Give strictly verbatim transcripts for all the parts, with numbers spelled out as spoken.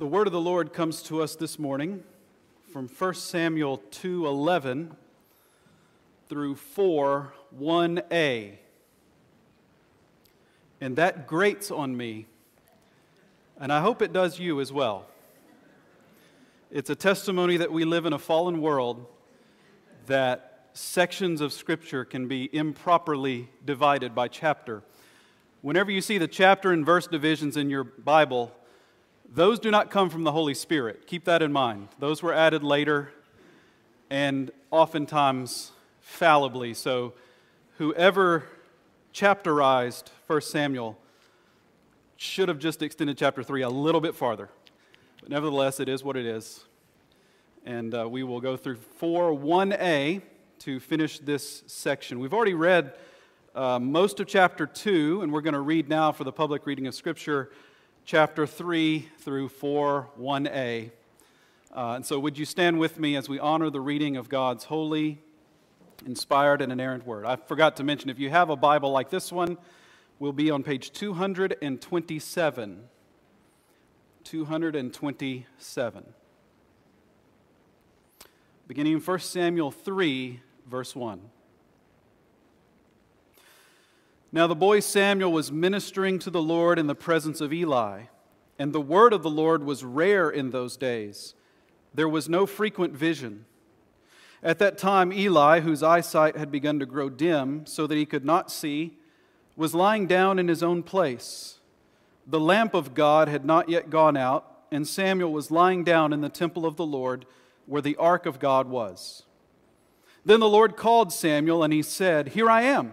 The word of the Lord comes to us this morning from First Samuel two eleven through four one a. And that grates on me, and I hope it does you as well. It's a testimony that we live in a fallen world, that sections of Scripture can be improperly divided by chapter. Whenever you see the chapter and verse divisions in your Bible, those do not come from the Holy Spirit. Keep that in mind. Those were added later and oftentimes fallibly. So whoever chapterized First Samuel should have just extended chapter three a little bit farther. But nevertheless, it is what it is. And uh, we will go through four one a to finish this section. We've already read Uh, most of chapter two, and we're going to read now for the public reading of Scripture, chapter three through four one a. Uh, and so would you stand with me as we honor the reading of God's holy, inspired, and inerrant Word. I forgot to mention, if you have a Bible like this one, we'll be on page two twenty-seven. two twenty-seven. Beginning in First Samuel three, verse one. Now the boy Samuel was ministering to the Lord in the presence of Eli, and the word of the Lord was rare in those days. There was no frequent vision. At that time, Eli, whose eyesight had begun to grow dim so that he could not see, was lying down in his own place. The lamp of God had not yet gone out, and Samuel was lying down in the temple of the Lord where the ark of God was. Then the Lord called Samuel, and he said, "Here I am,"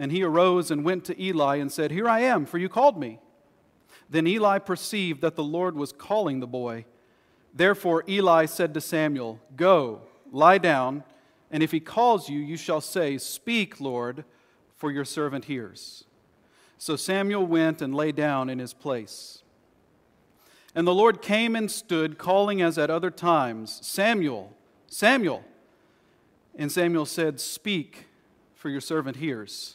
And he arose and went to Eli and said, "Here I am, for you called me." Then Eli perceived that the Lord was calling the boy. Therefore Eli said to Samuel, "Go, lie down, and if he calls you, you shall say, 'Speak, Lord, for your servant hears.'" So Samuel went and lay down in his place. And the Lord came and stood, calling as at other times, "Samuel, Samuel." And Samuel said, "Speak, for your servant hears."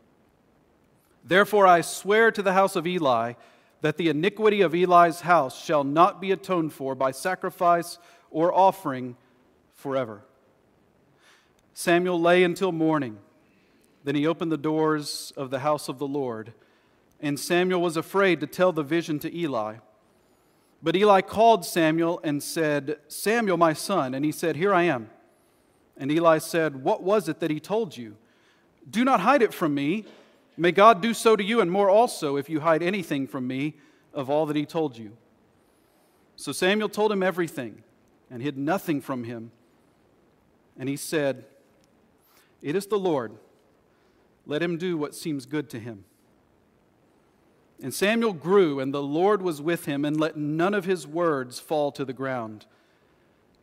Therefore I swear to the house of Eli that the iniquity of Eli's house shall not be atoned for by sacrifice or offering forever." Samuel lay until morning. Then he opened the doors of the house of the Lord, and Samuel was afraid to tell the vision to Eli. But Eli called Samuel and said, "Samuel, my son." And he said, "Here I am." And Eli said, "What was it that he told you? Do not hide it from me. May God do so to you and more also if you hide anything from me of all that he told you." So Samuel told him everything and hid nothing from him. And he said, "It is the Lord. Let him do what seems good to him." And Samuel grew, and the Lord was with him, and let none of his words fall to the ground.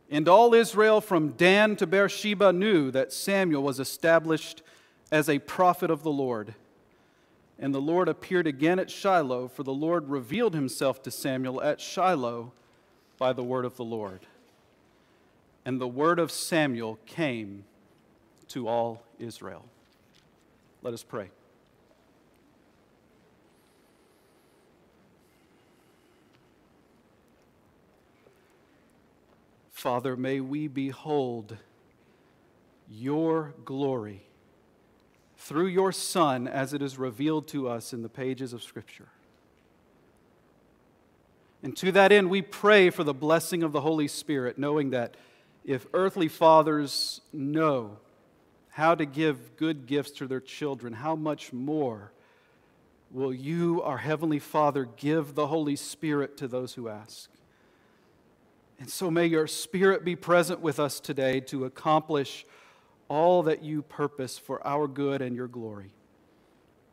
And all Israel from Dan to Beersheba knew that Samuel was established as a prophet of the Lord. And the Lord appeared again at Shiloh, for the Lord revealed himself to Samuel at Shiloh by the word of the Lord. And the word of Samuel came to all Israel. Let us pray. Father, may we behold your glory through your Son as it is revealed to us in the pages of Scripture. And to that end, we pray for the blessing of the Holy Spirit, knowing that if earthly fathers know how to give good gifts to their children, how much more will you, our Heavenly Father, give the Holy Spirit to those who ask? And so may your Spirit be present with us today to accomplish all that you purpose for our good and your glory.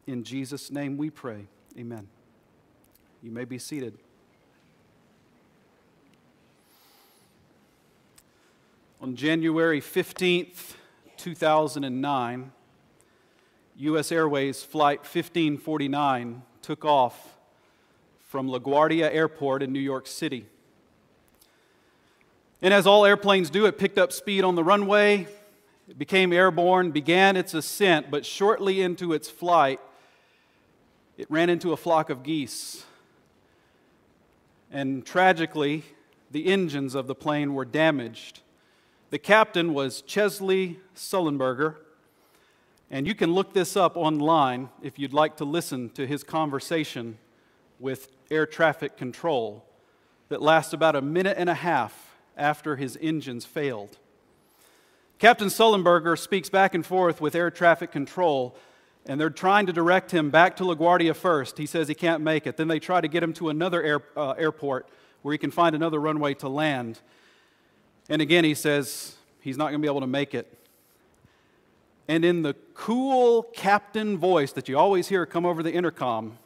In Jesus' name we pray. Amen. You may be seated. On January fifteenth, two thousand nine, U S Airways Flight fifteen forty-nine took off from LaGuardia Airport in New York City. And as all airplanes do, it picked up speed on the runway, it became airborne, began its ascent, but shortly into its flight, it ran into a flock of geese. And tragically, the engines of the plane were damaged. The captain was Chesley Sullenberger, and you can look this up online if you'd like to listen to his conversation with air traffic control that lasts about a minute and a half after his engines failed. Captain Sullenberger speaks back and forth with air traffic control, and they're trying to direct him back to LaGuardia first. He says he can't make it. Then they try to get him to another air, uh, airport where he can find another runway to land. And again, he says he's not going to be able to make it. And in the cool captain voice that you always hear come over the intercom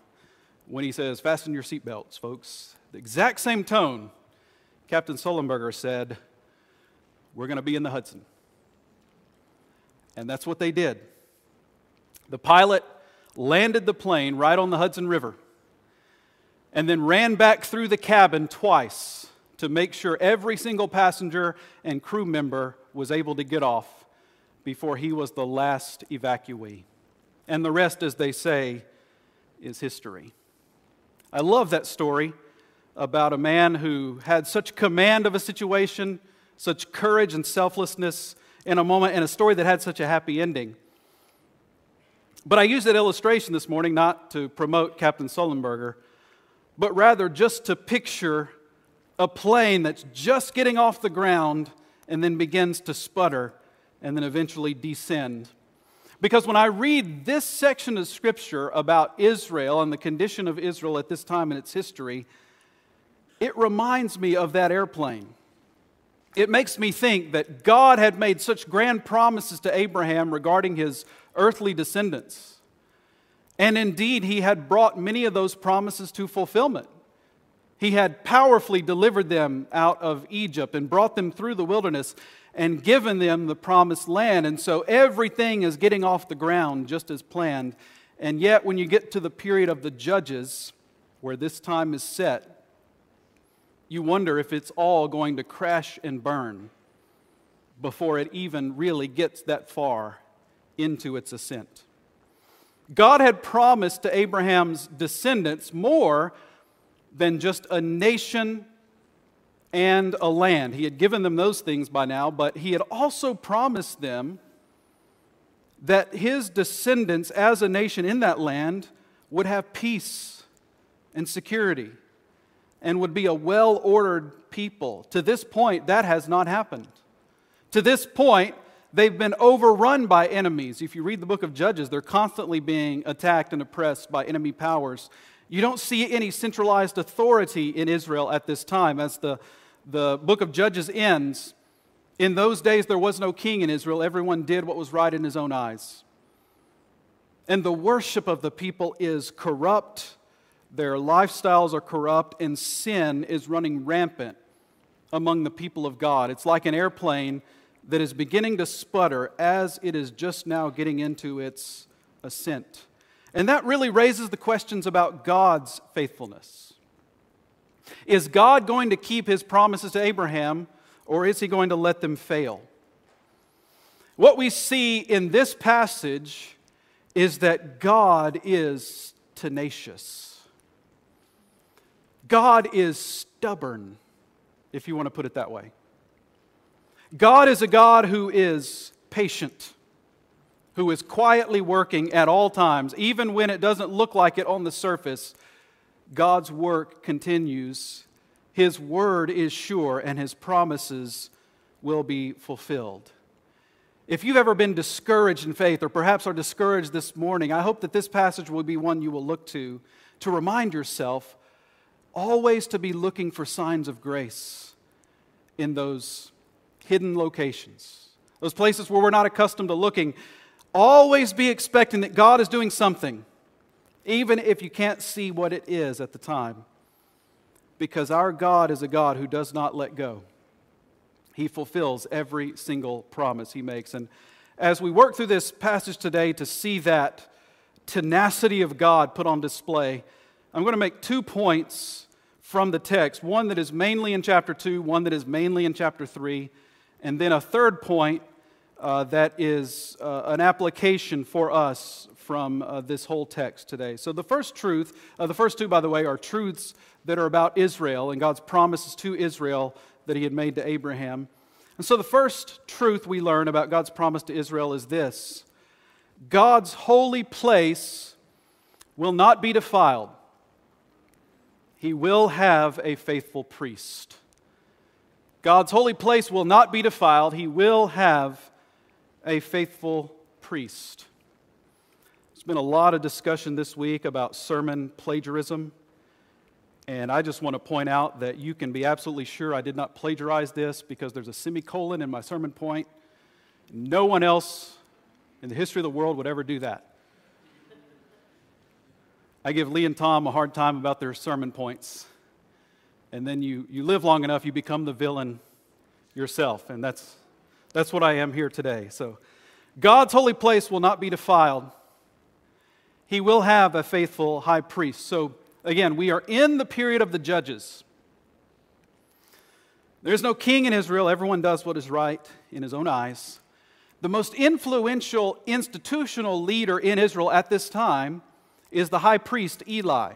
when he says, "Fasten your seatbelts, folks," the exact same tone, Captain Sullenberger said, "We're going to be in the Hudson." And that's what they did. The pilot landed the plane right on the Hudson River and then ran back through the cabin twice to make sure every single passenger and crew member was able to get off before he was the last evacuee. And the rest, as they say, is history. I love that story about a man who had such command of a situation, such courage and selflessness in a moment, and a story that had such a happy ending. But I use that illustration this morning not to promote Captain Sullenberger, but rather just to picture a plane that's just getting off the ground and then begins to sputter and then eventually descend. Because when I read this section of Scripture about Israel and the condition of Israel at this time in its history, it reminds me of that airplane. It makes me think that God had made such grand promises to Abraham regarding his earthly descendants. And indeed, he had brought many of those promises to fulfillment. He had powerfully delivered them out of Egypt and brought them through the wilderness and given them the promised land. And so everything is getting off the ground just as planned. And yet when you get to the period of the Judges, where this time is set, you wonder if it's all going to crash and burn before it even really gets that far into its ascent. God had promised to Abraham's descendants more than just a nation and a land. He had given them those things by now, but he had also promised them that his descendants as a nation in that land would have peace and security and would be a well-ordered people. To this point, that has not happened. To this point, they've been overrun by enemies. If you read the book of Judges, they're constantly being attacked and oppressed by enemy powers. You don't see any centralized authority in Israel at this time. As the, the book of Judges ends, in those days there was no king in Israel. Everyone did what was right in his own eyes. And the worship of the people is corrupt. Their lifestyles are corrupt, and sin is running rampant among the people of God. It's like an airplane that is beginning to sputter as it is just now getting into its ascent. And that really raises the questions about God's faithfulness. Is God going to keep his promises to Abraham, or is he going to let them fail? What we see in this passage is that God is tenacious. God is stubborn, if you want to put it that way. God is a God who is patient, who is quietly working at all times, even when it doesn't look like it on the surface. God's work continues. His word is sure, and his promises will be fulfilled. If you've ever been discouraged in faith, or perhaps are discouraged this morning, I hope that this passage will be one you will look to, to remind yourself always to be looking for signs of grace in those hidden locations, those places where we're not accustomed to looking. Always be expecting that God is doing something, even if you can't see what it is at the time, because our God is a God who does not let go. He fulfills every single promise He makes. And as we work through this passage today to see that tenacity of God put on display, I'm going to make two points from the text, one that is mainly in chapter two, one that is mainly in chapter three, and then a third point Uh, that is uh, an application for us from uh, this whole text today. So the first truth, uh, the first two, by the way, are truths that are about Israel and God's promises to Israel that He had made to Abraham. And so the first truth we learn about God's promise to Israel is this: God's holy place will not be defiled. He will have a faithful priest. God's holy place will not be defiled. He will have a faithful priest. There's been a lot of discussion this week about sermon plagiarism, and I just want to point out that you can be absolutely sure I did not plagiarize this, because there's a semicolon in my sermon point. No one else in the history of the world would ever do that. I give Lee and Tom a hard time about their sermon points, and then you, you live long enough, you become the villain yourself, and that's That's what I am here today. So, God's holy place will not be defiled. He will have a faithful high priest. So, again, we are in the period of the judges. There's no king in Israel. Everyone does what is right in his own eyes. The most influential institutional leader in Israel at this time is the high priest, Eli.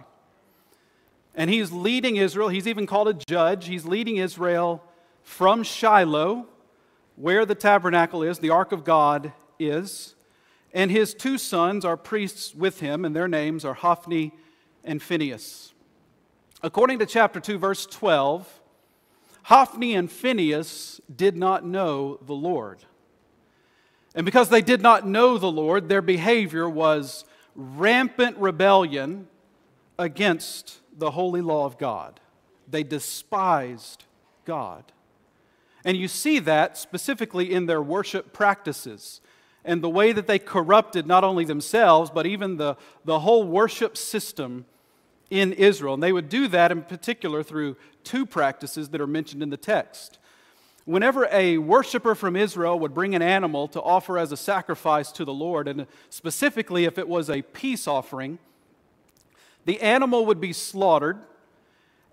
And he's leading Israel. He's even called a judge. He's leading Israel from Shiloh, where the tabernacle is, the ark of God is, and his two sons are priests with him, and their names are Hophni and Phinehas. According to chapter two, verse twelve, Hophni and Phinehas did not know the Lord. And because they did not know the Lord, their behavior was rampant rebellion against the holy law of God. They despised God. And you see that specifically in their worship practices and the way that they corrupted not only themselves, but even the, the whole worship system in Israel. And they would do that in particular through two practices that are mentioned in the text. Whenever a worshiper from Israel would bring an animal to offer as a sacrifice to the Lord, and specifically if it was a peace offering, the animal would be slaughtered,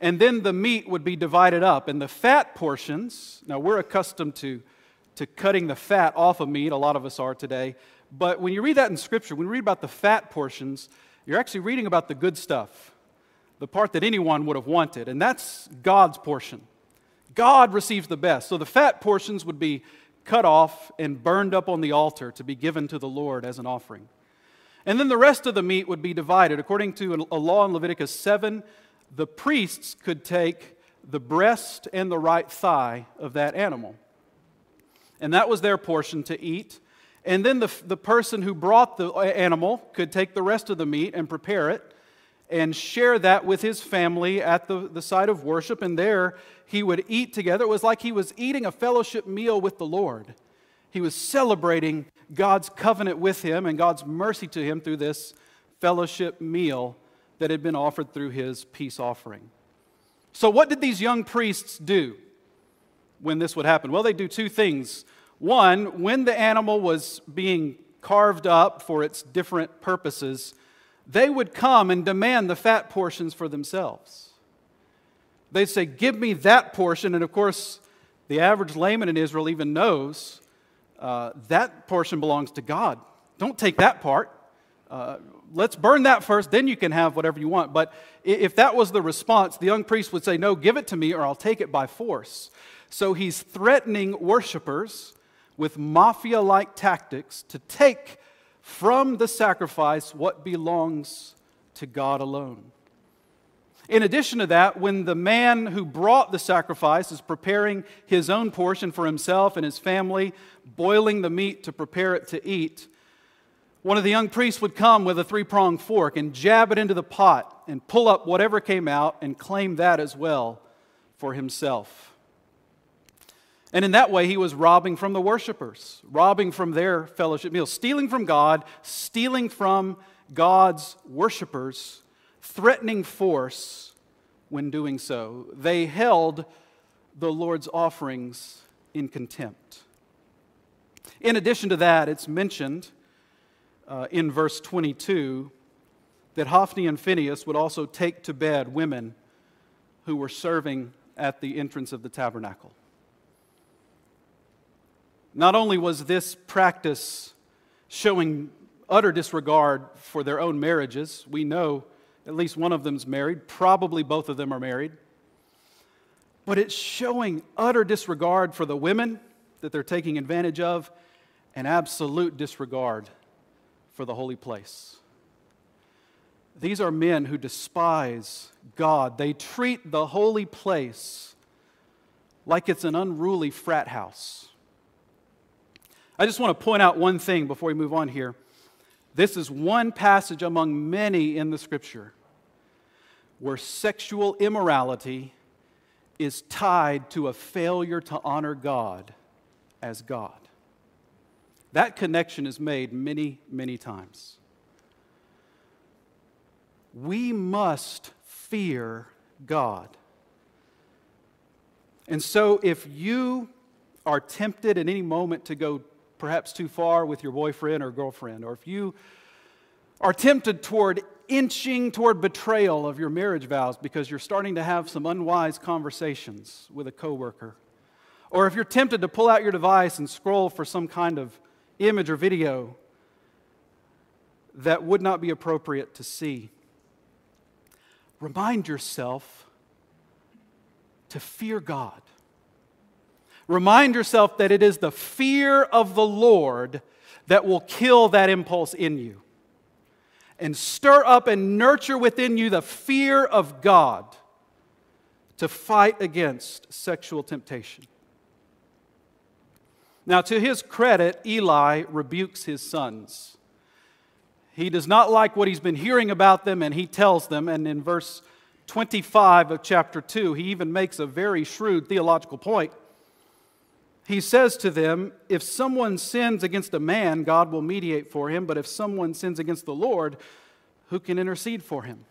and then the meat would be divided up, and the fat portions, now we're accustomed to, to cutting the fat off of meat, a lot of us are today, but when you read that in Scripture, when you read about the fat portions, you're actually reading about the good stuff, the part that anyone would have wanted, and that's God's portion. God receives the best. So the fat portions would be cut off and burned up on the altar to be given to the Lord as an offering. And then the rest of the meat would be divided. According to a law in Leviticus seven, the priests could take the breast and the right thigh of that animal. And that was their portion to eat. And then the, the person who brought the animal could take the rest of the meat and prepare it and share that with his family at the, the site of worship. And there he would eat together. It was like he was eating a fellowship meal with the Lord. He was celebrating God's covenant with him and God's mercy to him through this fellowship meal that had been offered through his peace offering. So what did these young priests do when this would happen? Well, they do two things. One, when the animal was being carved up for its different purposes, they would come and demand the fat portions for themselves. They'd say, "Give me that portion." And of course, the average layman in Israel even knows uh, that portion belongs to God. Don't take that part. Uh, let's burn that first, then you can have whatever you want. But if that was the response, the young priest would say, "No, give it to me or I'll take it by force." So he's threatening worshipers with mafia-like tactics to take from the sacrifice what belongs to God alone. In addition to that, when the man who brought the sacrifice is preparing his own portion for himself and his family, boiling the meat to prepare it to eat, one of the young priests would come with a three-pronged fork and jab it into the pot and pull up whatever came out and claim that as well for himself. And in that way, he was robbing from the worshipers, robbing from their fellowship meal, stealing from God, stealing from God's worshipers, threatening force when doing so. They held the Lord's offerings in contempt. In addition to that, it's mentioned uh, in verse twenty-two that Hophni and Phinehas would also take to bed women who were serving at the entrance of the tabernacle. Not only was this practice showing utter disregard for their own marriages, we know at least one of them's married. Probably both of them are married. But it's showing utter disregard for the women that they're taking advantage of and absolute disregard for the holy place. These are men who despise God. They treat the holy place like it's an unruly frat house. I just want to point out one thing before we move on here. This is one passage among many in the Scripture where sexual immorality is tied to a failure to honor God as God. That connection is made many, many times. We must fear God. And so if you are tempted at any moment to go perhaps too far with your boyfriend or girlfriend, or if you are tempted toward inching toward betrayal of your marriage vows because you're starting to have some unwise conversations with a coworker, or if you're tempted to pull out your device and scroll for some kind of image or video that would not be appropriate to see, remind yourself to fear God. Remind yourself that it is the fear of the Lord that will kill that impulse in you and stir up and nurture within you the fear of God to fight against sexual temptation. Now, to his credit, Eli rebukes his sons. He does not like what he's been hearing about them, and he tells them, and in verse twenty-five of chapter two, he even makes a very shrewd theological point. He says to them, if someone sins against a man, God will mediate for him. But if someone sins against the Lord, who can intercede for him?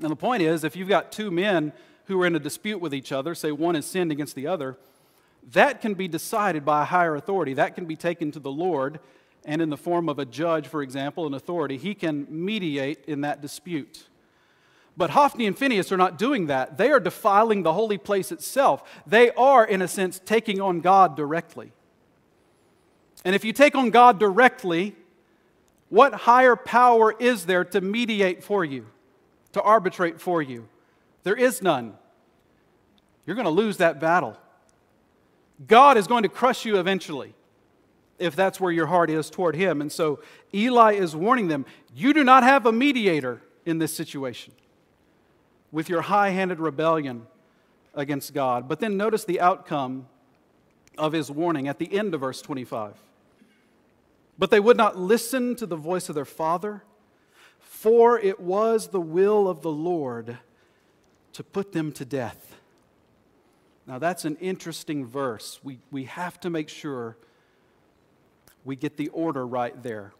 And the point is, if you've got two men who are in a dispute with each other, say one has sinned against the other, that can be decided by a higher authority. That can be taken to the Lord, and in the form of a judge, for example, an authority, he can mediate in that dispute. But Hophni and Phinehas are not doing that. They are defiling the holy place itself. They are, in a sense, taking on God directly. And if you take on God directly, what higher power is there to mediate for you, to arbitrate for you? There is none. You're going to lose that battle. God is going to crush you eventually, if that's where your heart is toward Him. And so Eli is warning them, you do not have a mediator in this situation, with your high-handed rebellion against God. But then notice the outcome of his warning at the end of verse twenty-five. But they would not listen to the voice of their father, for it was the will of the Lord to put them to death. Now that's an interesting verse. We, we have to make sure we get the order right there.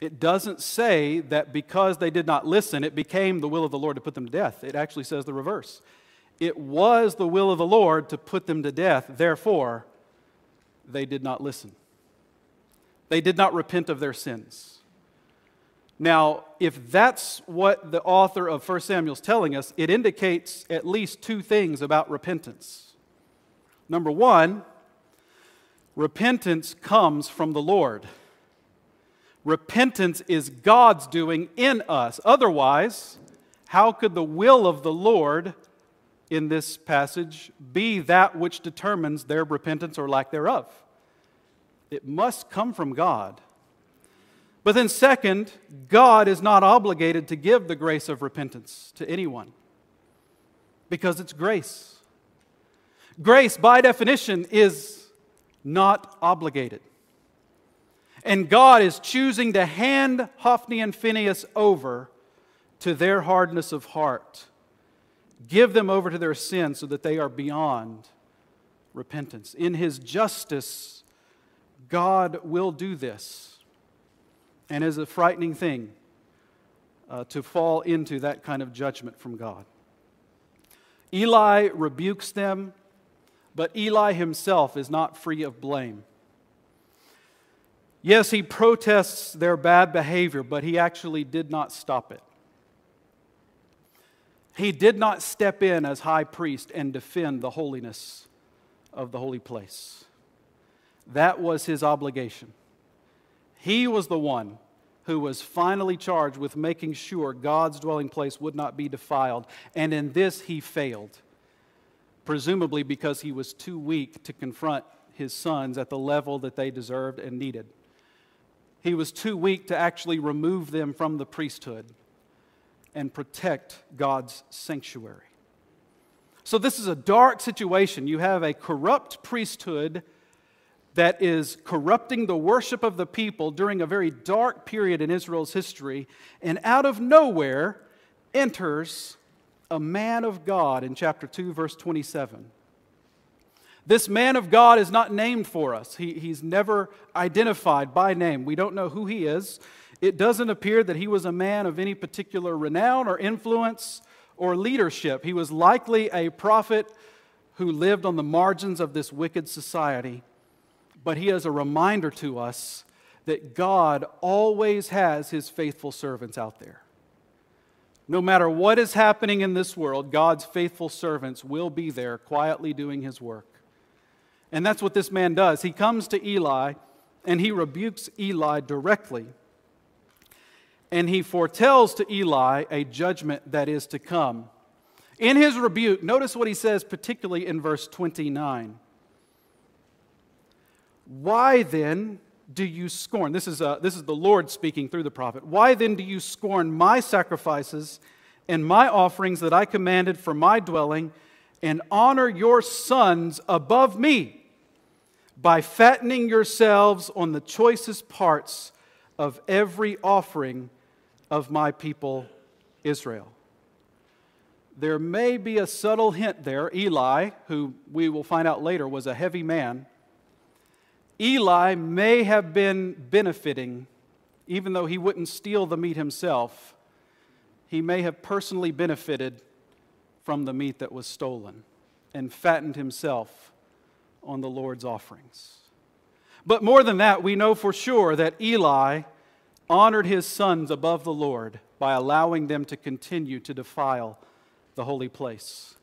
It doesn't say that because they did not listen, it became the will of the Lord to put them to death. It actually says the reverse. It was the will of the Lord to put them to death. Therefore, they did not listen. They did not repent of their sins. Now, if that's what the author of First Samuel is telling us, it indicates at least two things about repentance. Number one, repentance comes from the Lord. Repentance is God's doing in us. Otherwise, how could the will of the Lord in this passage be that which determines their repentance or lack thereof? It must come from God. But then second, God is not obligated to give the grace of repentance to anyone because it's grace. Grace, by definition, is not obligated. And God is choosing to hand Hophni and Phinehas over to their hardness of heart. Give them over to their sin so that they are beyond repentance. In His justice, God will do this. And it is a frightening thing uh, to fall into that kind of judgment from God. Eli rebukes them, but Eli himself is not free of blame. Yes, he protests their bad behavior, but he actually did not stop it. He did not step in as high priest and defend the holiness of the holy place. That was his obligation. He was the one who was finally charged with making sure God's dwelling place would not be defiled, and in this he failed, presumably because he was too weak to confront his sons at the level that they deserved and needed. He was too weak to actually remove them from the priesthood and protect God's sanctuary. So this is a dark situation. You have a corrupt priesthood that is corrupting the worship of the people during a very dark period in Israel's history, and out of nowhere enters a man of God in chapter two, verse twenty-seven. This man of God is not named for us. He, he's never identified by name. We don't know who he is. It doesn't appear that he was a man of any particular renown or influence or leadership. He was likely a prophet who lived on the margins of this wicked society. But he is a reminder to us that God always has His faithful servants out there. No matter what is happening in this world, God's faithful servants will be there quietly doing His work. And that's what this man does. He comes to Eli and he rebukes Eli directly. And he foretells to Eli a judgment that is to come. In his rebuke, notice what he says particularly in verse twenty-nine. Why then do you scorn? This is, uh, this is the Lord speaking through the prophet. Why then do you scorn my sacrifices and my offerings that I commanded for my dwelling, and honor your sons above me by fattening yourselves on the choicest parts of every offering of my people Israel? There may be a subtle hint there. Eli, who we will find out later was a heavy man, Eli may have been benefiting, even though he wouldn't steal the meat himself, he may have personally benefited from the meat that was stolen and fattened himself on the Lord's offerings. But more than that, we know for sure that Eli honored his sons above the Lord by allowing them to continue to defile the holy place.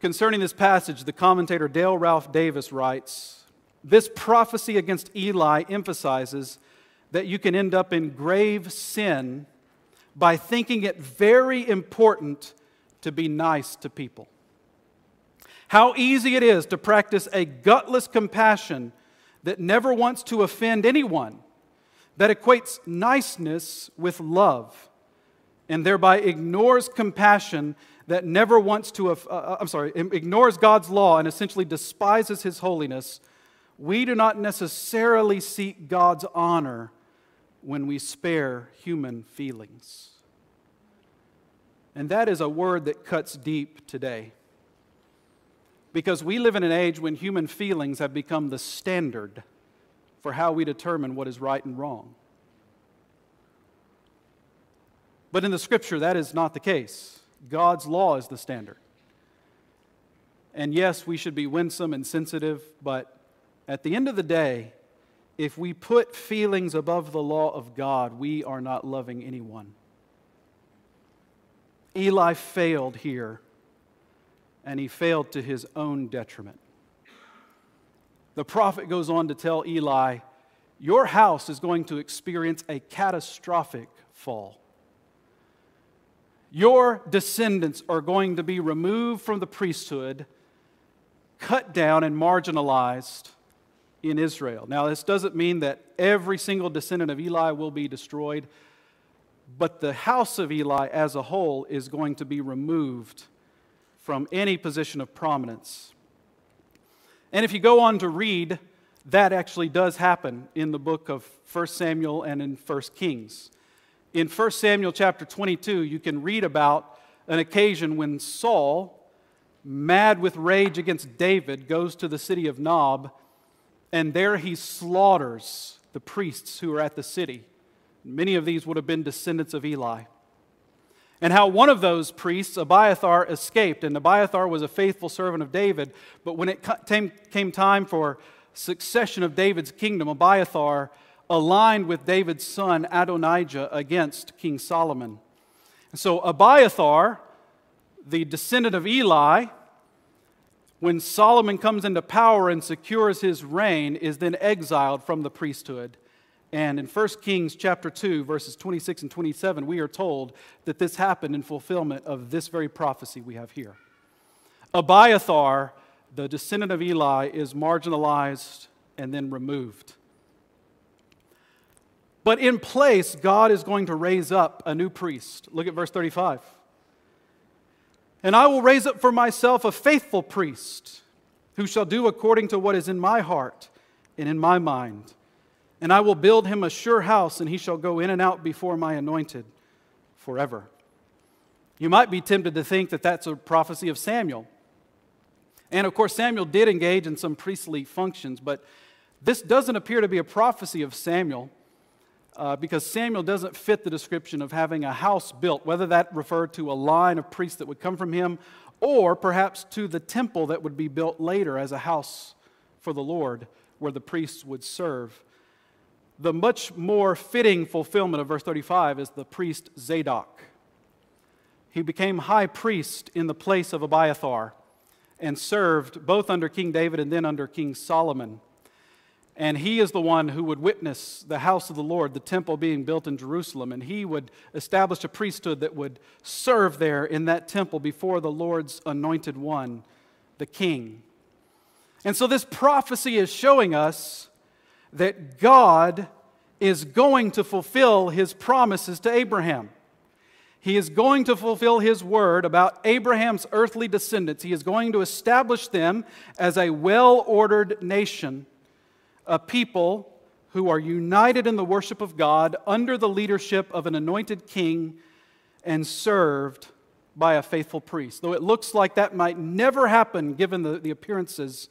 Concerning this passage, the commentator Dale Ralph Davis writes, "This prophecy against Eli emphasizes that you can end up in grave sin by thinking it very important to be nice to people. How easy it is to practice a gutless compassion that never wants to offend anyone, that equates niceness with love, and thereby ignores compassion that never wants to, uh, I'm sorry, ignores God's law and essentially despises His holiness. We do not necessarily seek God's honor when we spare human feelings." And that is a word that cuts deep today, because we live in an age when human feelings have become the standard for how we determine what is right and wrong. But in the Scripture, that is not the case. God's law is the standard. And yes, we should be winsome and sensitive, but at the end of the day, if we put feelings above the law of God, we are not loving anyone. Eli failed here, and he failed to his own detriment. The prophet goes on to tell Eli, your house is going to experience a catastrophic fall. Your descendants are going to be removed from the priesthood, cut down and marginalized, in Israel. Now, this doesn't mean that every single descendant of Eli will be destroyed, but the house of Eli as a whole is going to be removed from any position of prominence. And if you go on to read, that actually does happen in the book of First Samuel and in First Kings. In First Samuel chapter twenty-two, you can read about an occasion when Saul, mad with rage against David, goes to the city of Nob, and there he slaughters the priests who are at the city. Many of these would have been descendants of Eli. And how one of those priests, Abiathar, escaped. And Abiathar was a faithful servant of David, but when it came time for succession of David's kingdom, Abiathar aligned with David's son Adonijah against King Solomon. And so Abiathar, the descendant of Eli, when Solomon comes into power and secures his reign, is then exiled from the priesthood. And in First Kings chapter two, verses twenty-six and twenty-seven, we are told that this happened in fulfillment of this very prophecy we have here. Abiathar, the descendant of Eli, is marginalized and then removed. But in place, God is going to raise up a new priest. Look at verse thirty-five. And I will raise up for myself a faithful priest who shall do according to what is in my heart and in my mind. And I will build him a sure house, and he shall go in and out before my anointed forever. You might be tempted to think that that's a prophecy of Samuel. And of course, Samuel did engage in some priestly functions, but this doesn't appear to be a prophecy of Samuel uh, because Samuel doesn't fit the description of having a house built, whether that referred to a line of priests that would come from him or perhaps to the temple that would be built later as a house for the Lord where the priests would serve. The much more fitting fulfillment of verse thirty-five is the priest Zadok. He became high priest in the place of Abiathar, and served both under King David and then under King Solomon. And he is the one who would witness the house of the Lord, the temple being built in Jerusalem, and he would establish a priesthood that would serve there in that temple before the Lord's anointed one, the king. And so this prophecy is showing us that God is going to fulfill his promises to Abraham. He is going to fulfill his word about Abraham's earthly descendants. He is going to establish them as a well-ordered nation, a people who are united in the worship of God under the leadership of an anointed king and served by a faithful priest. Though it looks like that might never happen given the, the appearances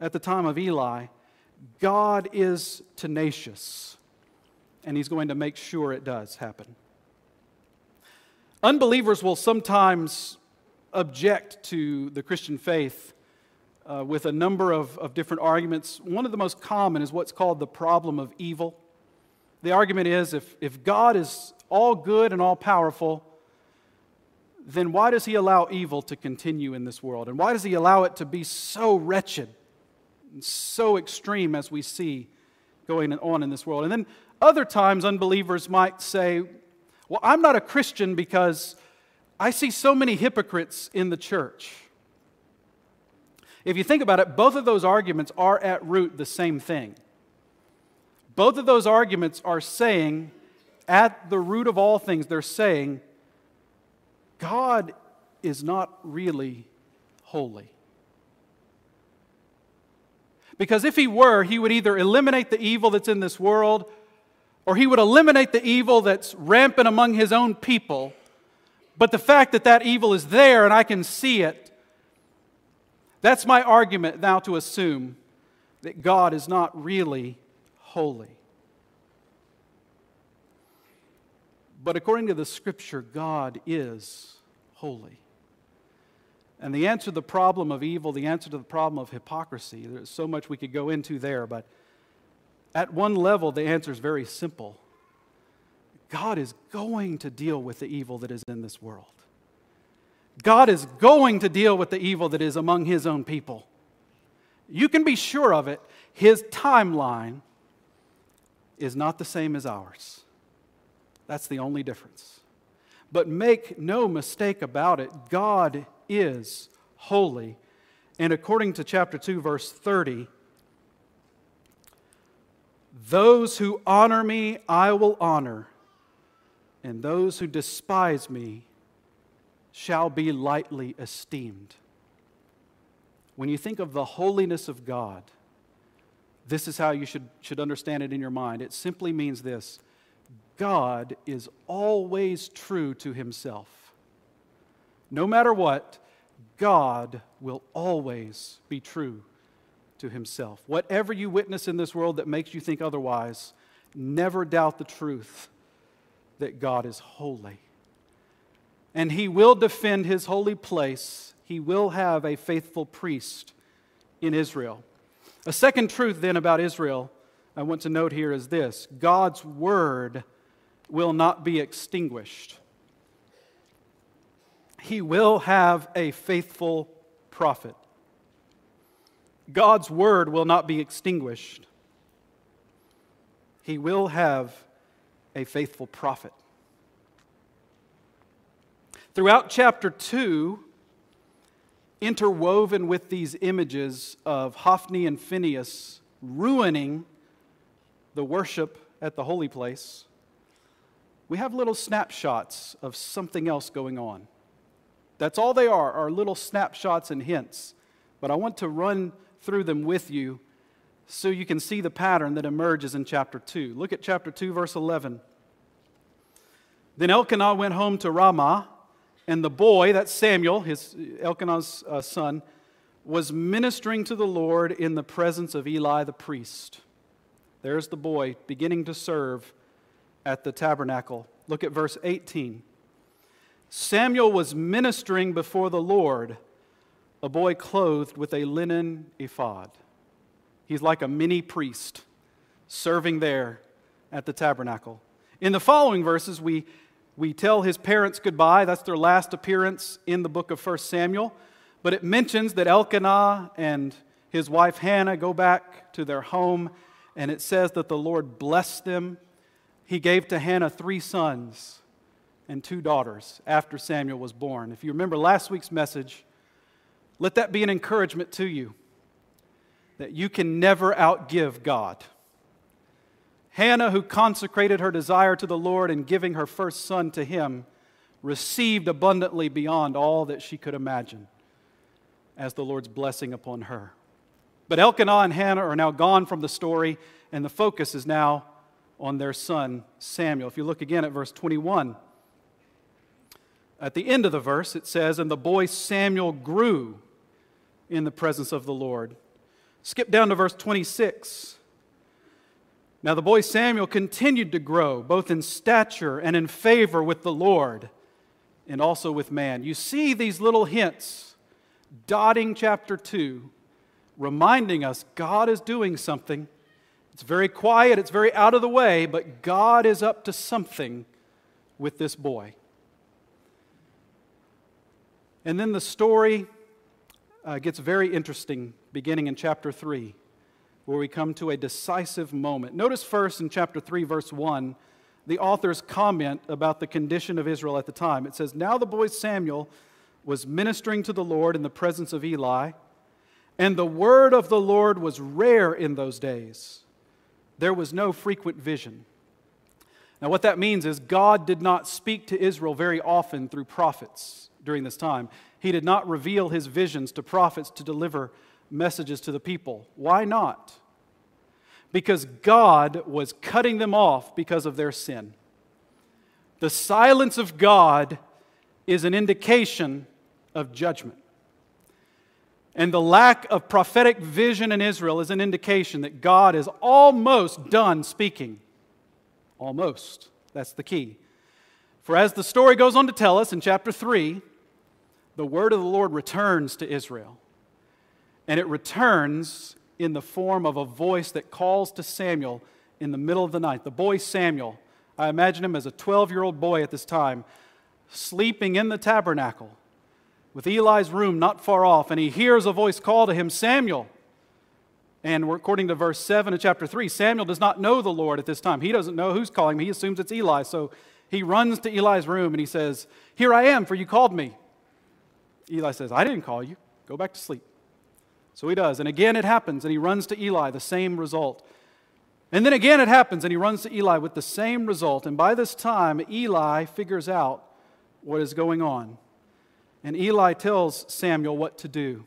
at the time of Eli, God is tenacious, and he's going to make sure it does happen. Unbelievers will sometimes object to the Christian faith uh, with a number of, of different arguments. One of the most common is what's called the problem of evil. The argument is, if, if God is all good and all powerful, then why does he allow evil to continue in this world? And why does he allow it to be so wretched and so extreme as we see going on in this world? And then other times unbelievers might say, well, I'm not a Christian because I see so many hypocrites in the church. If you think about it, both of those arguments are at root the same thing. Both of those arguments are saying, at the root of all things, they're saying, God is not really holy. Because if he were, he would either eliminate the evil that's in this world, or he would eliminate the evil that's rampant among his own people. But the fact that that evil is there and I can see it, that's my argument now to assume that God is not really holy. But according to the Scripture, God is holy. And the answer to the problem of evil, the answer to the problem of hypocrisy, there's so much we could go into there, but at one level, the answer is very simple. God is going to deal with the evil that is in this world. God is going to deal with the evil that is among his own people. You can be sure of it. His timeline is not the same as ours. That's the only difference. But make no mistake about it, God is holy. And according to chapter two, verse thirty, Those who honor me, I will honor, and those who despise me shall be lightly esteemed. When you think of the holiness of God, this is how you should, should understand it in your mind. It simply means this: God is always true to himself. No matter what, God will always be true to himself. Whatever you witness in this world that makes you think otherwise, never doubt the truth that God is holy. And he will defend his holy place. He will have a faithful priest in Israel. A second truth then about Israel I want to note here is this: God's word will not be extinguished. He will have a faithful prophet. God's word will not be extinguished. He will have a faithful prophet. Throughout chapter two, interwoven with these images of Hophni and Phinehas ruining the worship at the holy place, we have little snapshots of something else going on. That's all they are, are little snapshots and hints. But I want to run through them with you so you can see the pattern that emerges in chapter two. Look at chapter two, verse eleven. Then Elkanah went home to Ramah, and the boy, that's Samuel, his Elkanah's uh, son, was ministering to the Lord in the presence of Eli the priest. There's the boy beginning to serve at the tabernacle. Look at verse eighteen. Samuel was ministering before the Lord, a boy clothed with a linen ephod. He's like a mini priest serving there at the tabernacle. In the following verses, we, we tell his parents goodbye. That's their last appearance in the book of First Samuel. But it mentions that Elkanah and his wife Hannah go back to their home, and it says that the Lord blessed them. He gave to Hannah three sons and two daughters after Samuel was born. If you remember last week's message, let that be an encouragement to you that you can never outgive God. Hannah, who consecrated her desire to the Lord and giving her first son to him, received abundantly beyond all that she could imagine as the Lord's blessing upon her. But Elkanah and Hannah are now gone from the story, and the focus is now on their son Samuel. If you look again at verse twenty-one, at the end of the verse it says, "And the boy Samuel grew in the presence of the Lord." Skip down to verse twenty-six. Now the boy Samuel continued to grow, both in stature and in favor with the Lord, and also with man. You see these little hints dotting chapter two, reminding us God is doing something. It's very quiet, it's very out of the way, but God is up to something with this boy. And then the story Uh, gets very interesting beginning in chapter three, where we come to a decisive moment. Notice first in chapter three, verse one, the author's comment about the condition of Israel at the time. It says, "Now the boy Samuel was ministering to the Lord in the presence of Eli, and the word of the Lord was rare in those days. There was no frequent vision." Now what that means is God did not speak to Israel very often through prophets during this time. He did not reveal his visions to prophets to deliver messages to the people. Why not? Because God was cutting them off because of their sin. The silence of God is an indication of judgment. And the lack of prophetic vision in Israel is an indication that God is almost done speaking. Almost. That's the key. For as the story goes on to tell us in chapter three, the word of the Lord returns to Israel, and it returns in the form of a voice that calls to Samuel in the middle of the night. The boy Samuel, I imagine him as a twelve-year-old boy at this time, sleeping in the tabernacle with Eli's room not far off, and he hears a voice call to him, "Samuel." And according to verse seven of chapter three, Samuel does not know the Lord at this time. He doesn't know who's calling him. He assumes it's Eli, so he runs to Eli's room and he says, "Here I am, for you called me." Eli says, "I didn't call you. Go back to sleep." So he does. And again it happens, and he runs to Eli, the same result. And then again it happens, and he runs to Eli with the same result. And by this time, Eli figures out what is going on. And Eli tells Samuel what to do.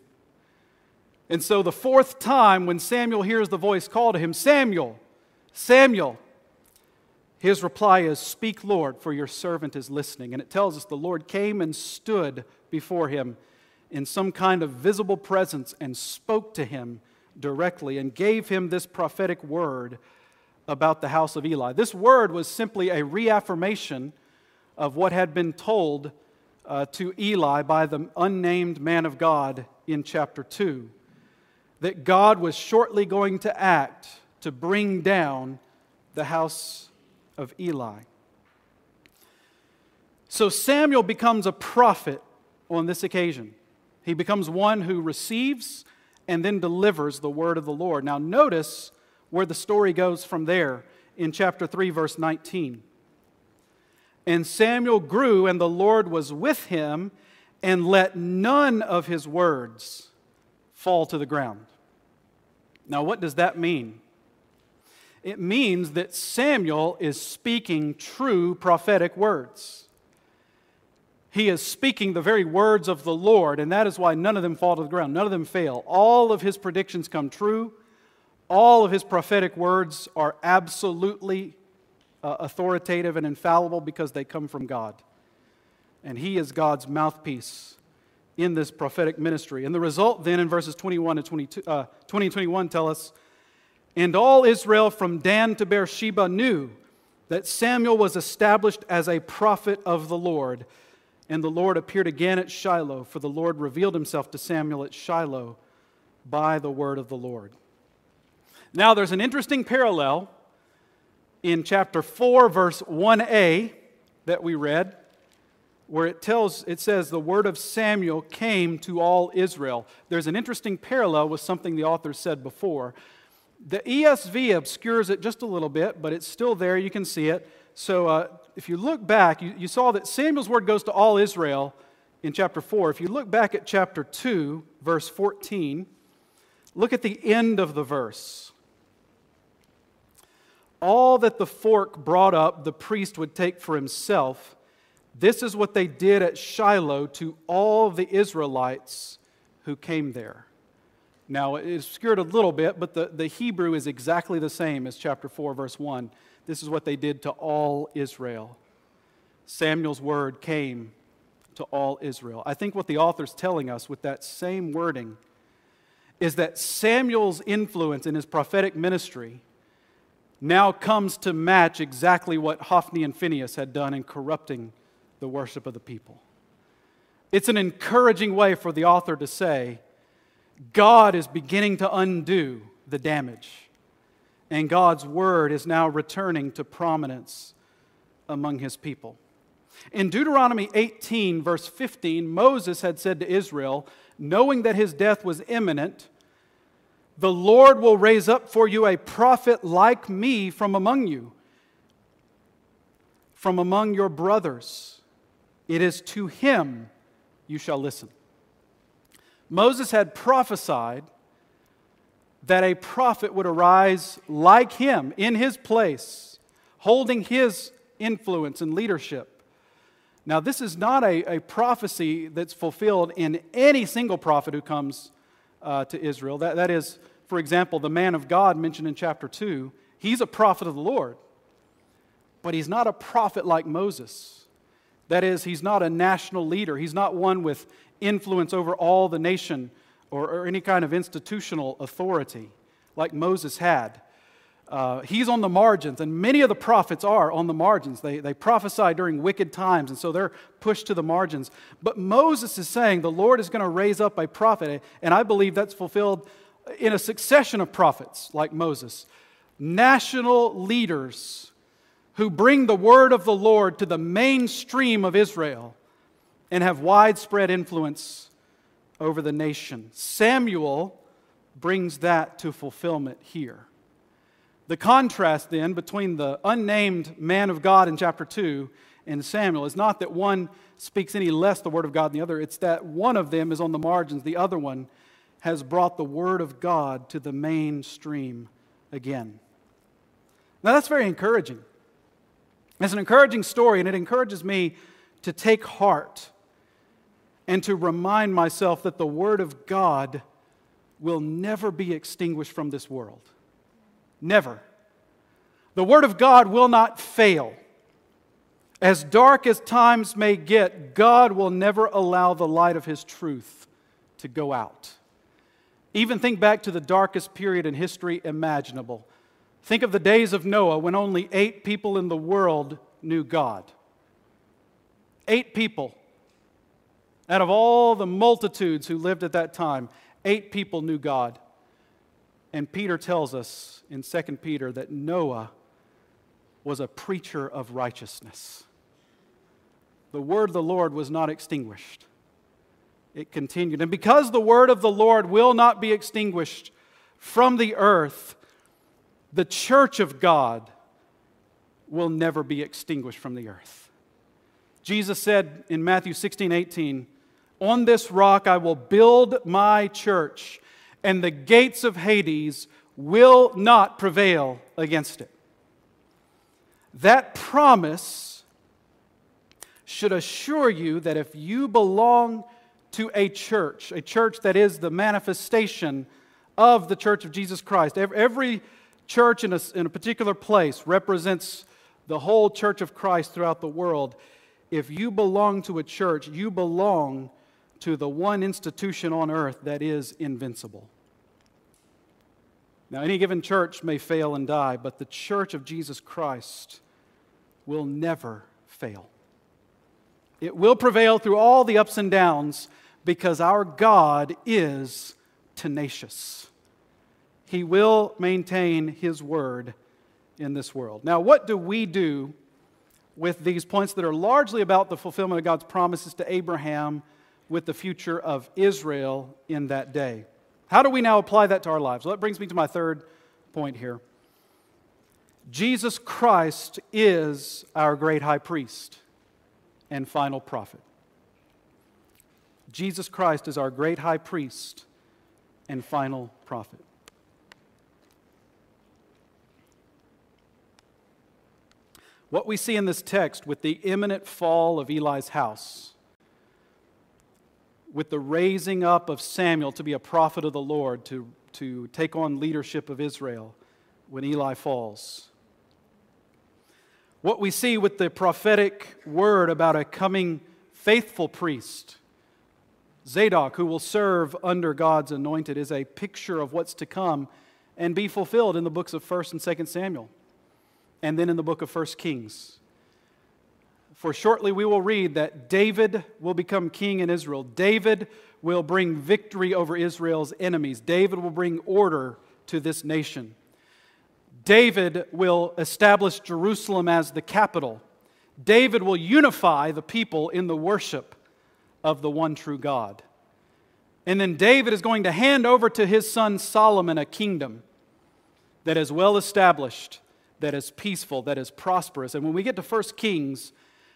And so the fourth time when Samuel hears the voice call to him, Samuel, Samuel, his reply is, Speak, Lord, for your servant is listening. And it tells us the Lord came and stood before him in some kind of visible presence and spoke to him directly and gave him this prophetic word about the house of Eli. This word was simply a reaffirmation of what had been told uh, to Eli by the unnamed man of God in chapter two, that God was shortly going to act to bring down the house of Eli. So Samuel becomes a prophet on this occasion. He becomes one who receives and then delivers the word of the Lord. Now notice where the story goes from there in chapter three, verse nineteen. And Samuel grew, and the Lord was with him, and let none of his words fall to the ground. Now, what does that mean? It means that Samuel is speaking true prophetic words. He is speaking the very words of the Lord, and that is why none of them fall to the ground. None of them fail. All of his predictions come true. All of his prophetic words are absolutely uh, authoritative and infallible because they come from God. And he is God's mouthpiece in this prophetic ministry. And the result then in verses twenty-one and twenty-two, uh, twenty and twenty-one tell us, And all Israel from Dan to Beersheba knew that Samuel was established as a prophet of the Lord. And the Lord appeared again at Shiloh, for the Lord revealed himself to Samuel at Shiloh by the word of the Lord. Now there's an interesting parallel in chapter four, verse one a that we read, where it tells, it says, the word of Samuel came to all Israel. There's an interesting parallel with something the author said before. The E S V obscures it just a little bit, but it's still there. You can see it. So uh, if you look back, you, you saw that Samuel's word goes to all Israel in chapter four. If you look back at chapter two, verse fourteen, look at the end of the verse. All that the fork brought up, the priest would take for himself. This is what they did at Shiloh to all the Israelites who came there. Now, it's obscured a little bit, but the, the Hebrew is exactly the same as chapter four, verse one. This is what they did to all Israel. Samuel's word came to all Israel. I think what the author's telling us with that same wording is that Samuel's influence in his prophetic ministry now comes to match exactly what Hophni and Phinehas had done in corrupting the worship of the people. It's an encouraging way for the author to say, God is beginning to undo the damage, and God's word is now returning to prominence among his people. In Deuteronomy eighteen, verse fifteen, Moses had said to Israel, knowing that his death was imminent, the Lord will raise up for you a prophet like me from among you, from among your brothers. It is to him you shall listen. Moses had prophesied that a prophet would arise like him in his place, holding his influence and leadership. Now, this is not a, a prophecy that's fulfilled in any single prophet who comes uh, to Israel. That, that is, for example, the man of God mentioned in chapter two, he's a prophet of the Lord, but he's not a prophet like Moses. That is, he's not a national leader. He's not one with influence over all the nation or, or any kind of institutional authority like Moses had. Uh, he's on the margins, and many of the prophets are on the margins. They, they prophesy during wicked times, and so they're pushed to the margins. But Moses is saying the Lord is going to raise up a prophet, and I believe that's fulfilled in a succession of prophets like Moses. National leaders who bring the word of the Lord to the mainstream of Israel and have widespread influence over the nation. Samuel brings that to fulfillment here. The contrast then between the unnamed man of God in chapter two and Samuel is not that one speaks any less the word of God than the other. It's that one of them is on the margins. The other one has brought the word of God to the mainstream again. Now that's very encouraging. It's an encouraging story, and it encourages me to take heart and to remind myself that the Word of God will never be extinguished from this world. Never. The Word of God will not fail. As dark as times may get, God will never allow the light of His truth to go out. Even think back to the darkest period in history imaginable. Think of the days of Noah when only eight people in the world knew God. Eight people. Out of all the multitudes who lived at that time, eight people knew God. And Peter tells us in Second Peter that Noah was a preacher of righteousness. The word of the Lord was not extinguished. It continued. And because the word of the Lord will not be extinguished from the earth, the church of God will never be extinguished from the earth. Jesus said in Matthew sixteen, eighteen, "On this rock I will build my church, and the gates of Hades will not prevail against it." That promise should assure you that if you belong to a church, a church that is the manifestation of the church of Jesus Christ, every church in a, in a particular place represents the whole church of Christ throughout the world. If you belong to a church, you belong to the one institution on earth that is invincible. Now, any given church may fail and die, but the church of Jesus Christ will never fail. It will prevail through all the ups and downs because our God is tenacious. He will maintain His word in this world. Now, what do we do with these points that are largely about the fulfillment of God's promises to Abraham with the future of Israel in that day? How do we now apply that to our lives? Well, that brings me to my third point here. Jesus Christ is our great high priest and final prophet. Jesus Christ is our great high priest and final prophet. What we see in this text with the imminent fall of Eli's house, with the raising up of Samuel to be a prophet of the Lord, to, to take on leadership of Israel when Eli falls. What we see with the prophetic word about a coming faithful priest, Zadok, who will serve under God's anointed, is a picture of what's to come and be fulfilled in the books of First and Second Samuel, and then in the book of First Kings. For shortly we will read that David will become king in Israel. David will bring victory over Israel's enemies. David will bring order to this nation. David will establish Jerusalem as the capital. David will unify the people in the worship of the one true God. And then David is going to hand over to his son Solomon a kingdom that is well established, that is peaceful, that is prosperous. And when we get to First Kings,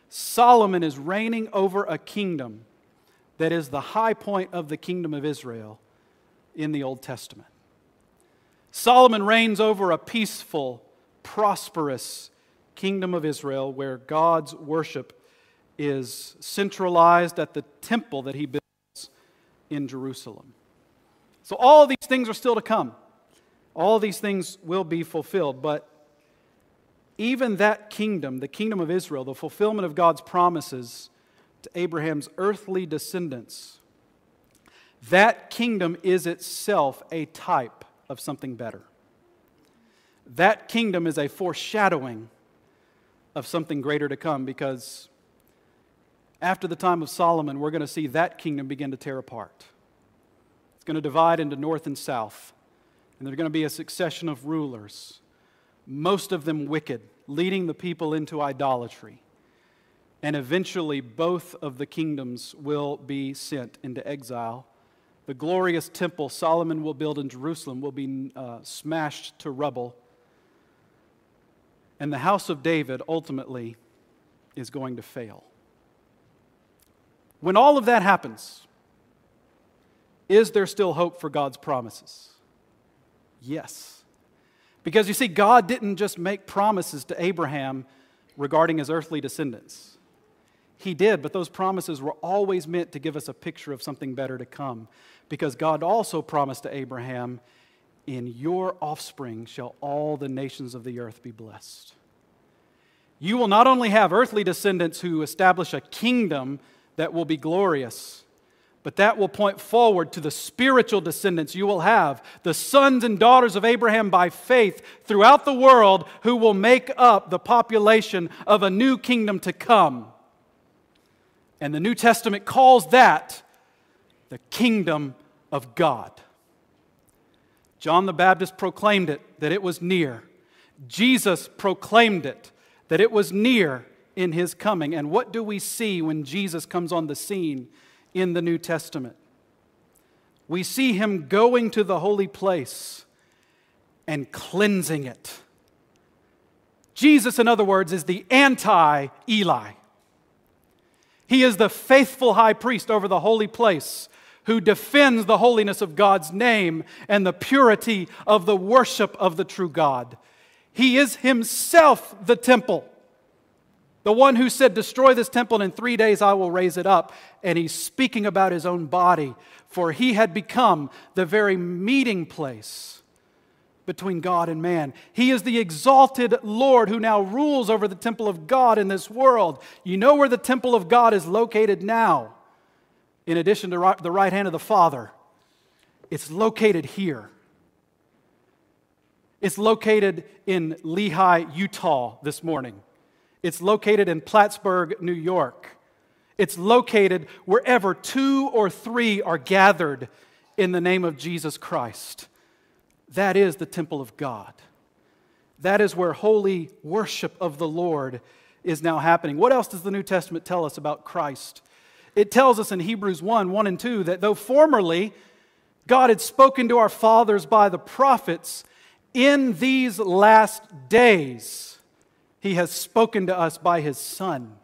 Solomon is reigning over a kingdom that is the high point of the kingdom of Israel in the Old Testament. Solomon reigns over a peaceful, prosperous kingdom of Israel where God's worship is centralized at the temple that he builds in Jerusalem. So all these things are still to come. All these things will be fulfilled, but even that kingdom, the kingdom of Israel, the fulfillment of God's promises to Abraham's earthly descendants, that kingdom is itself a type of something better. That kingdom is a foreshadowing of something greater to come, because after the time of Solomon, we're going to see that kingdom begin to tear apart. It's going to divide into north and south, and there's going to be a succession of rulers, most of them wicked, leading the people into idolatry. And eventually, both of the kingdoms will be sent into exile. The glorious temple Solomon will build in Jerusalem will be uh, smashed to rubble. And the house of David ultimately is going to fail. When all of that happens, is there still hope for God's promises? Yes. Because you see, God didn't just make promises to Abraham regarding his earthly descendants. He did, but those promises were always meant to give us a picture of something better to come. Because God also promised to Abraham, in your offspring shall all the nations of the earth be blessed. You will not only have earthly descendants who establish a kingdom that will be glorious, but that will point forward to the spiritual descendants you will have, the sons and daughters of Abraham by faith throughout the world who will make up the population of a new kingdom to come. And the New Testament calls that the kingdom of God. John the Baptist proclaimed it, that it was near. Jesus proclaimed it, that it was near in his coming. And what do we see when Jesus comes on the scene in the New Testament? We see him going to the holy place and cleansing it. Jesus, in other words, is the anti-Eli. He is the faithful high priest over the holy place who defends the holiness of God's name and the purity of the worship of the true God. He is himself the temple. The one who said, destroy this temple and in three days I will raise it up. And he's speaking about his own body, for he had become the very meeting place between God and man. He is the exalted Lord who now rules over the temple of God in this world. You know where the temple of God is located now, in addition to the right hand of the Father. It's located here. It's located in Lehi, Utah this morning. It's located in Plattsburgh, New York. It's located wherever two or three are gathered in the name of Jesus Christ. That is the temple of God. That is where holy worship of the Lord is now happening. What else does the New Testament tell us about Christ? It tells us in Hebrews one, one and two, that though formerly God had spoken to our fathers by the prophets, in these last days, he has spoken to us by his Son.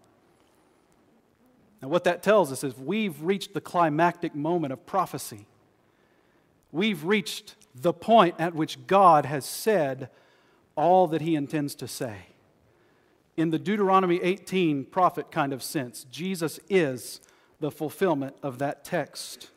Now, what that tells us is we've reached the climactic moment of prophecy. We've reached the point at which God has said all that he intends to say. In the Deuteronomy eighteen prophet kind of sense, Jesus is the fulfillment of that text.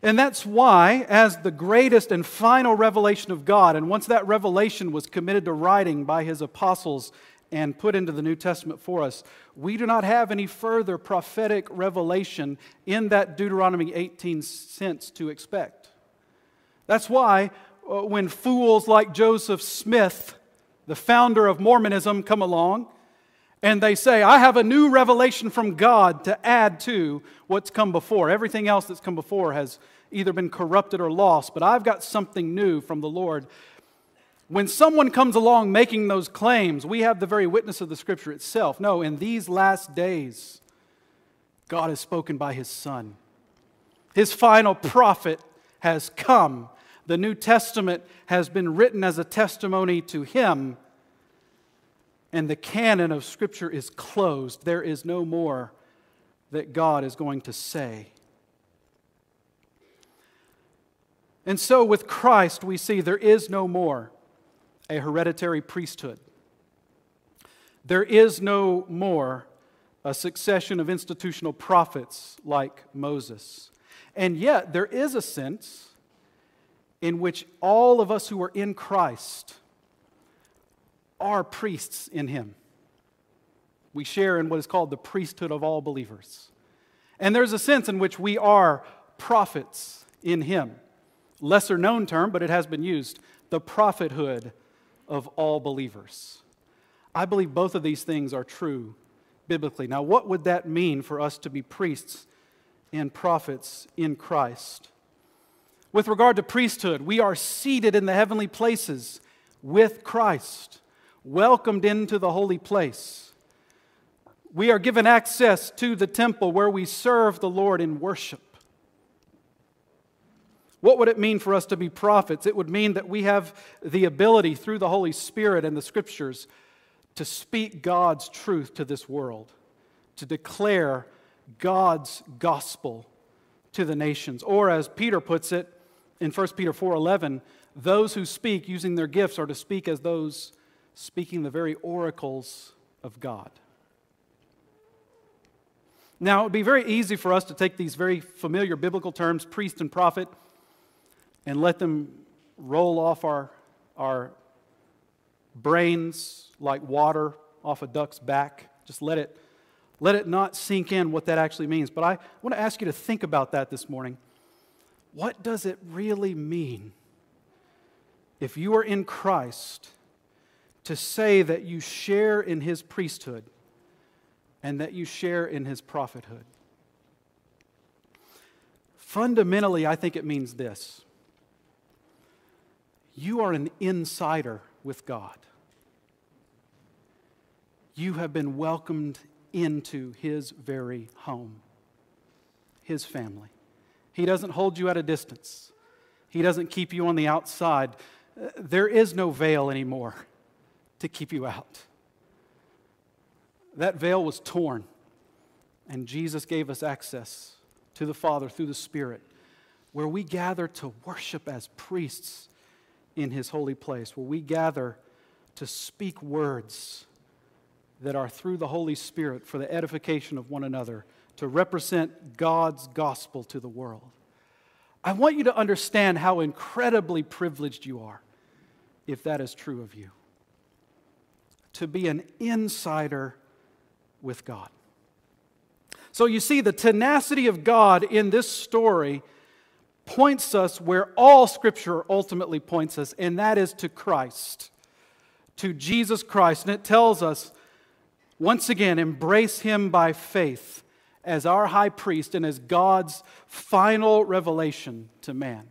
And that's why, as the greatest and final revelation of God, and once that revelation was committed to writing by his apostles and put into the New Testament for us, we do not have any further prophetic revelation in that Deuteronomy eighteen sense to expect. That's why uh, when fools like Joseph Smith, the founder of Mormonism, come along, and they say, I have a new revelation from God to add to what's come before. Everything else that's come before has either been corrupted or lost, but I've got something new from the Lord. When someone comes along making those claims, we have the very witness of the Scripture itself. No, in these last days, God has spoken by his Son. His final prophet has come. The New Testament has been written as a testimony to him. And the canon of Scripture is closed. There is no more that God is going to say. And so with Christ, we see there is no more a hereditary priesthood. There is no more a succession of institutional prophets like Moses. And yet, there is a sense in which all of us who are in Christ are priests in him. We share in what is called the priesthood of all believers. And there's a sense in which we are prophets in him. Lesser known term, but it has been used, the prophethood of all believers. I believe both of these things are true biblically. Now, what would that mean for us to be priests and prophets in Christ? With regard to priesthood, we are seated in the heavenly places with Christ, welcomed into the holy place. We are given access to the temple where we serve the Lord in worship. What would it mean for us to be prophets? It would mean that we have the ability through the Holy Spirit and the Scriptures to speak God's truth to this world, to declare God's gospel to the nations. Or as Peter puts it in First Peter four eleven, those who speak using their gifts are to speak as those speaking the very oracles of God. Now, it would be very easy for us to take these very familiar biblical terms, priest and prophet, and let them roll off our, our brains like water off a duck's back. Just let it, let it not sink in what that actually means. But I want to ask you to think about that this morning. What does it really mean if you are in Christ to say that you share in His priesthood and that you share in His prophethood? Fundamentally, I think it means this. You are an insider with God. You have been welcomed into His very home, His family. He doesn't hold you at a distance. He doesn't keep you on the outside. There is no veil anymore to keep you out. That veil was torn, and Jesus gave us access to the Father through the Spirit, where we gather to worship as priests in His holy place, where we gather to speak words that are through the Holy Spirit for the edification of one another, to represent God's gospel to the world. I want you to understand how incredibly privileged you are, if that is true of you, to be an insider with God. So you see, the tenacity of God in this story points us where all Scripture ultimately points us, and that is to Christ, to Jesus Christ. And it tells us, once again, embrace Him by faith as our high priest and as God's final revelation to man.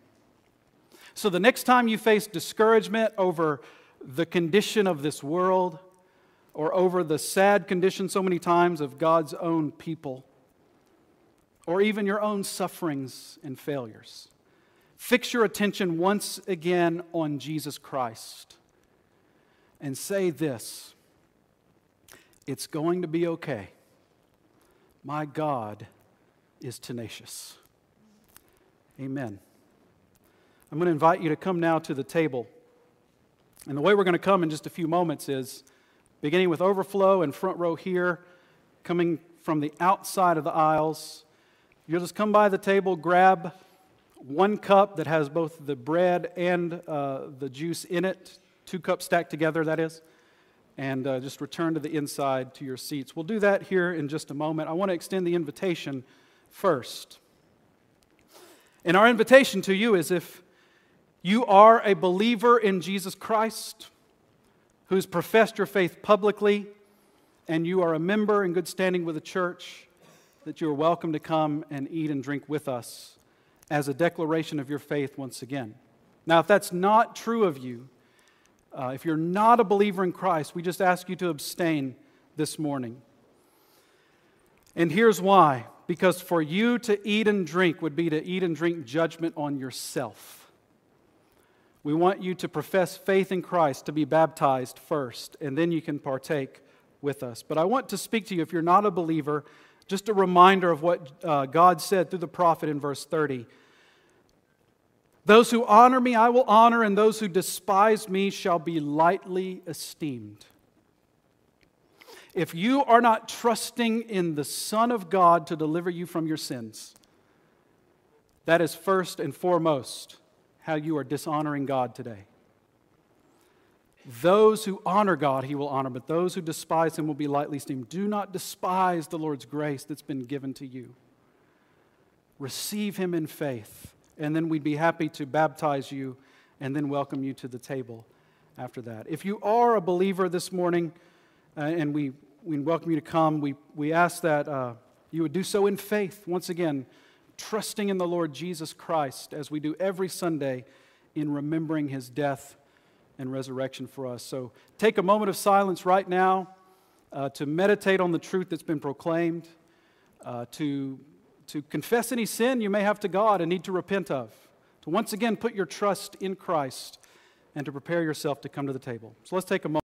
So the next time you face discouragement over the condition of this world, or over the sad condition so many times of God's own people, or even your own sufferings and failures, fix your attention once again on Jesus Christ and say this: it's going to be okay. My God is tenacious. Amen. I'm going to invite you to come now to the table. And the way we're going to come in just a few moments is beginning with overflow and front row here, coming from the outside of the aisles. You'll just come by the table, grab one cup that has both the bread and uh, the juice in it, two cups stacked together, that is, and uh, just return to the inside to your seats. We'll do that here in just a moment. I want to extend the invitation first. And our invitation to you is, if you are a believer in Jesus Christ, who's professed your faith publicly, and you are a member in good standing with the church, that you are welcome to come and eat and drink with us as a declaration of your faith once again. Now, if that's not true of you, uh, if you're not a believer in Christ, we just ask you to abstain this morning. And here's why. Because for you to eat and drink would be to eat and drink judgment on yourself. We want you to profess faith in Christ, to be baptized first, and then you can partake with us. But I want to speak to you, if you're not a believer, just a reminder of what uh, God said through the prophet in verse thirty. Those who honor me, I will honor, and those who despise me shall be lightly esteemed. If you are not trusting in the Son of God to deliver you from your sins, that is first and foremost how you are dishonoring God today. Those who honor God, He will honor, but those who despise Him will be lightly esteemed. Do not despise the Lord's grace that's been given to you. Receive Him in faith, and then we'd be happy to baptize you and then welcome you to the table after that. If you are a believer this morning, uh, and we, we welcome you to come, we, we ask that uh, you would do so in faith once again, trusting in the Lord Jesus Christ, as we do every Sunday, in remembering His death and resurrection for us. So take a moment of silence right now uh, to meditate on the truth that's been proclaimed, uh, to, to confess any sin you may have to God and need to repent of, to once again put your trust in Christ, and to prepare yourself to come to the table. So let's take a moment.